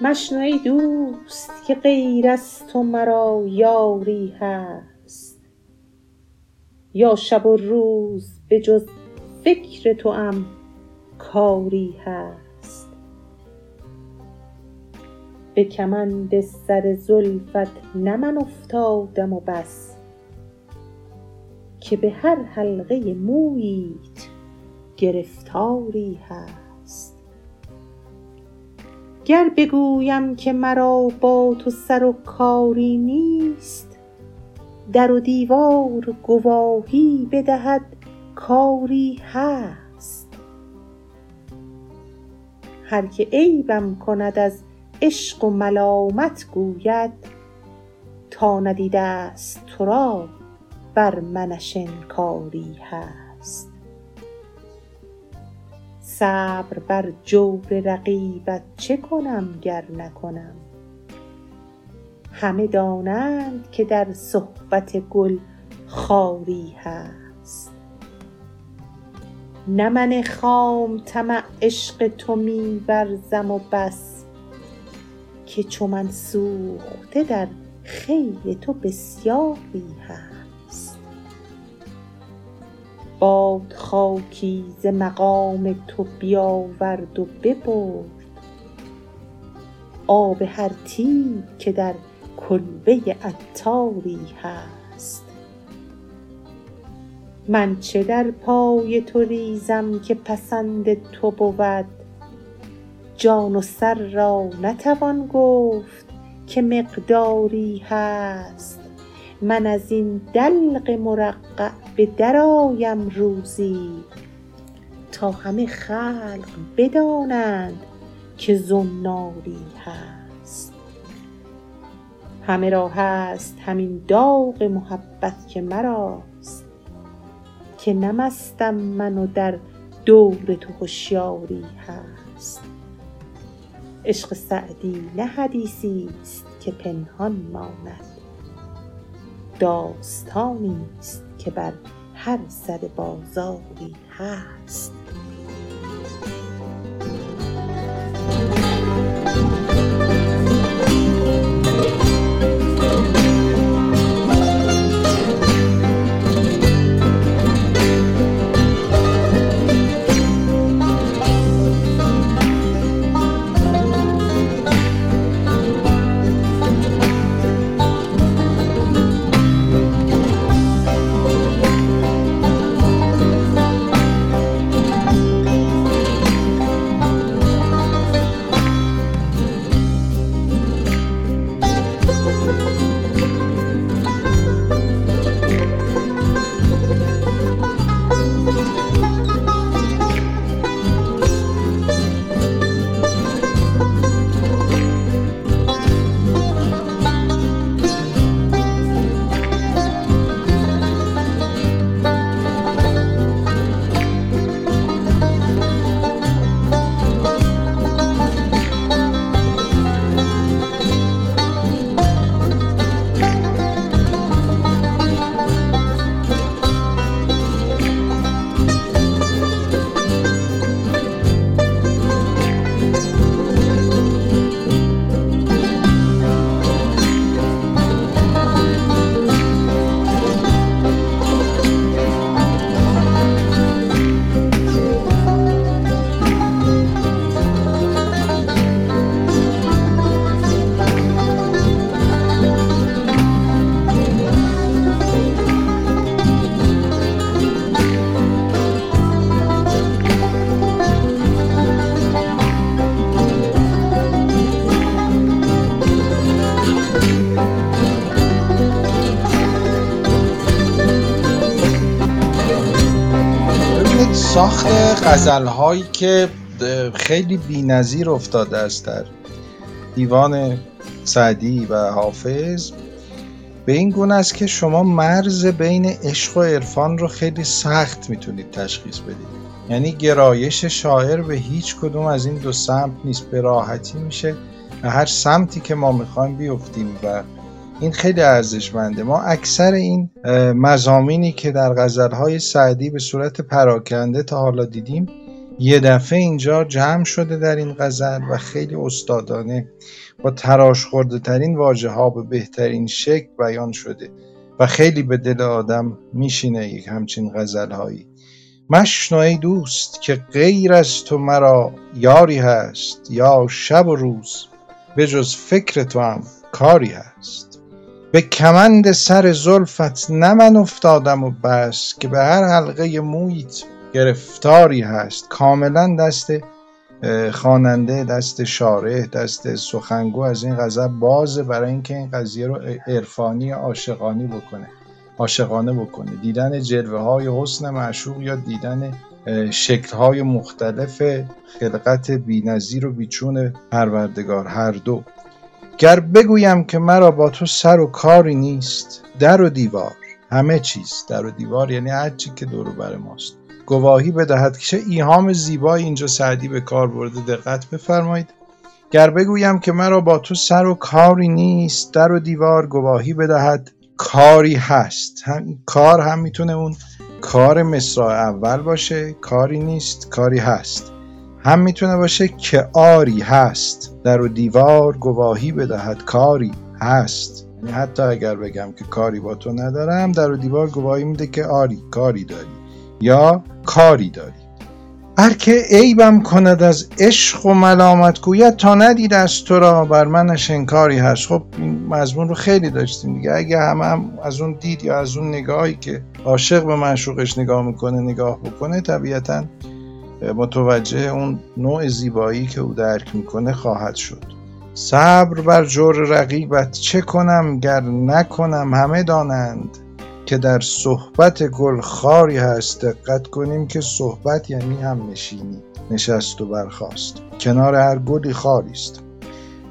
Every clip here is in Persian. مشنو ای دوست که غیر از تو مرا یاری هست، یا شب و روز به جز فکر توام کاری هست. به کمند سر زلفت نه من افتادم و بس، که به هر حلقه موییت گرفتاری هست. گر بگویم که مرا با تو سر و کاری نیست، در و دیوار گواهی بدهد کاری هست. هر که عیبم کند از عشق و ملامت گوید، تا ندیده است تو را بر منش انکاری هست. صبر بر جور رقیبت چه کنم گر نکنم، همه دانند که در صحبت گل خاری هست. نه من خام طمع عشق تو می ورزم و بس، که چو من سوخته در خیل تو بسیاری هست. باد خاکی ز مقام تو بیاورد و ببرد، آب هر تیغ که در کلبه عطاری هست. من چه در پای تو ریزم که پسند تو بود، جان و سر را نتوان گفت که مقداری هست. من از این دلق مرقع به درایم روزی، تا همه خلق بدانند که زناری هست. همه را هست همین داغ محبت که مراست، که نمستم من و در دور تو هوشیاری هست. عشق سعدی نه حدیثی است که پنهان ماند، داستانی است که بر هر سر بازاری هست. ساخت غزل‌هایی که خیلی بی‌نظیر افتاده است در دیوان سعدی و حافظ به این گونه است که شما مرز بین عشق و عرفان رو خیلی سخت میتونید تشخیص بدید. یعنی گرایش شاعر به هیچ کدوم از این دو سمت نیست، به راحتی میشه و هر سمتی که ما میخوایم بیفتیم و این خیلی ارزشمنده. ما اکثر این مضامینی که در غزل‌های سعدی به صورت پراکنده تا حالا دیدیم یه دفعه اینجا جمع شده در این غزل و خیلی استادانه با تراش خورده ترین واژه ها به بهترین شکل بیان شده و خیلی به دل آدم میشینه یک همچین غزل هایی. مشنو ای دوست که غیر از تو مرا یاری هست، یا شب و روز به جز فکر تو هم کاری هست. به کمند سر زلفت نه من افتادم و بس، که به هر حلقه مویت گرفتاری هست. کاملا دست خواننده، دست شارح، دست سخنگو از این غزل بازه برای اینکه این قضیه رو عرفانی عاشقانه بکنه. دیدن جلوه های حسن معشوق یا دیدن شکل های مختلف خلقت بی‌نظیر و بیچون پروردگار، هر دو. گر بگویم که مرا با تو سر و کاری نیست، در و دیوار همه چیز، در و دیوار یعنی هر چی که دور و بر ماست، گواهی بدهد. چه ایهام زیبایی اینجا سعدی به کار برده، دقت بفرمایید. گر بگویم که مرا با تو سر و کاری نیست، در و دیوار گواهی بدهد کاری هست. هم کار هم میتونه اون کار مصرع اول باشه، کاری نیست کاری هست، هم میتونه باشه که آری هست، در و دیوار گواهی بدهد کاری هست. یعنی حتی اگر بگم که کاری با تو ندارم، در و دیوار گواهی میده که آری، کاری داری یا کاری داری. هر که عیبم کند از عشق و ملامت گوید، تا ندیده از تو را بر منش انکاری هست. خب این مضمون رو خیلی داشتیم دیگه. اگه هم از اون دید یا از اون نگاهی که عاشق به معشوقش نگاه میکنه نگاه بکنه، طبیعتاً متوجه اون نوع زیبایی که او درک میکنه خواهد شد. صبر بر جور رقیبت چه کنم گر نکنم، همه دانند که در صحبت گل خاری هست. دقت کنیم که صحبت یعنی هم نشینی، نشست و برخاست، کنار هر گلی خاری است.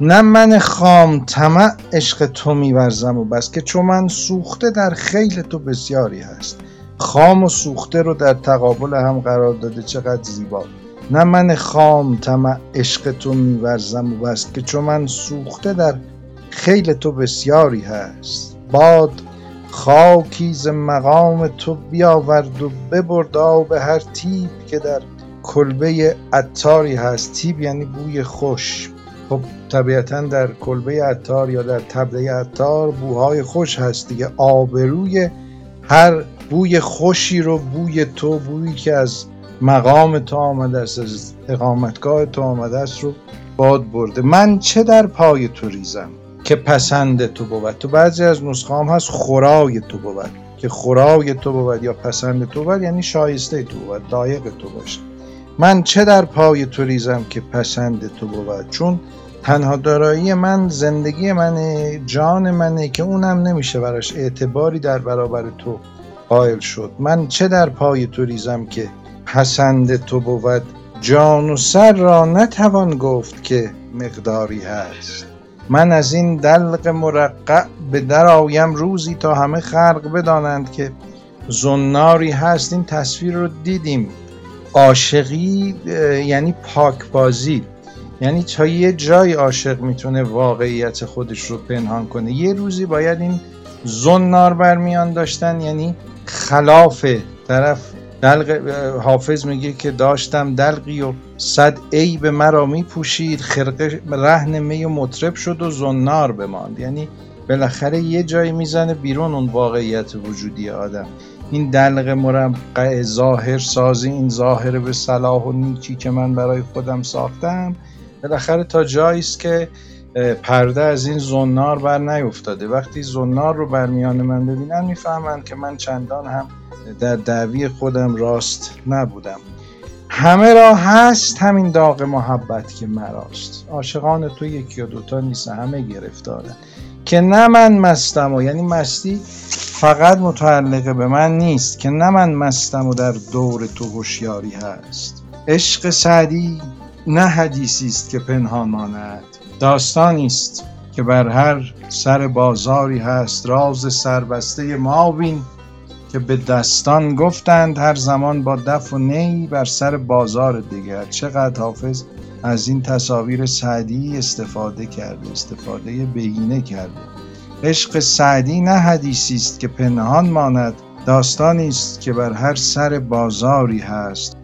نه من خام طمع عشق تو می‌ورزم و بس، که چون من سوخته در خیل تو بسیاری هست. خام و سوخته رو در تقابل هم قرار داده، چقدر زیبا. نه من خام طمع عشق تو می‌ورزم و بس، که چون من سوخته در خیل تو بسیاری هست. باد خاکی ز مقام تو بیاورد و ببرد آب هر تیب، که در کلبه عطاری هست. تیب یعنی بوی خوش. خب طبیعتاً در کلبه عطار یا در طبله عطار بوهای خوش هست دیگه. آبروی هر بوی خوشی رو بوی تو، بویی که از مقام تو آمده است، از اقامتگاه تو آمده است رو باد برده. من چه در پای تو ریزم که پسند تو بود. تو بعضی از نسخه هم هست خورای تو بود، که خورای تو بود یا پسند تو بود یعنی شایسته تو بود، لایق تو باشه. من چه در پای تو ریزم که پسند تو بود، چون تنها دارایی من زندگی منه، جان منه، که اونم نمیشه براش اعتباری در برابر تو قائل شد. من چه در پای تو ریزم که پسند تو بود، جان و سر را نتوان گفت که مقداری هست. من از این دلق مرقع به در آیم روزی، تا همه خلق بدانند که زناری هست. این تصویر رو دیدیم. عاشقی یعنی پاکبازی، یعنی تا یه جای عاشق میتونه واقعیت خودش رو پنهان کنه. یه روزی باید این زنار برمیان داشتن، یعنی خلاف طرف. حافظ میگه که داشتم دلقی و صد عیب مرا میپوشید، خرقه رهن می مطرب شد و زنار بماند. یعنی بالاخره یه جایی میزنه بیرون اون واقعیت وجودی آدم. این دلق مرقع ظاهر سازی، این ظاهر به صلاح و نیکی که من برای خودم ساختم، بالاخره تا جاییست که پرده از این زنار بر نیفتاده. وقتی زنار رو برمیان من ببینن میفهمن که من چندان هم در دعوی خودم راست نبودم. همه را هست همین داغ محبت که مراست. عاشقان تو یکی یا دوتا نیست، همه گرفتارن. که نه من مستم و، یعنی مستی فقط متعلق به من نیست، که نه من مستم و در دور تو هوشیاری هست. عشق سعدی نه حدیثی است که پنهان ماند، داستانی است که بر هر سر بازاری هست. راز سربسته ما بین که به دستان گفتند هر زمان با دف و نی بر سر بازار دیگر. چقدر حافظ از این تصاویر سعدی استفاده بهینه کرده. عشق سعدی نه حدیثی است که پنهان ماند، داستانی است که بر هر سر بازاری هست.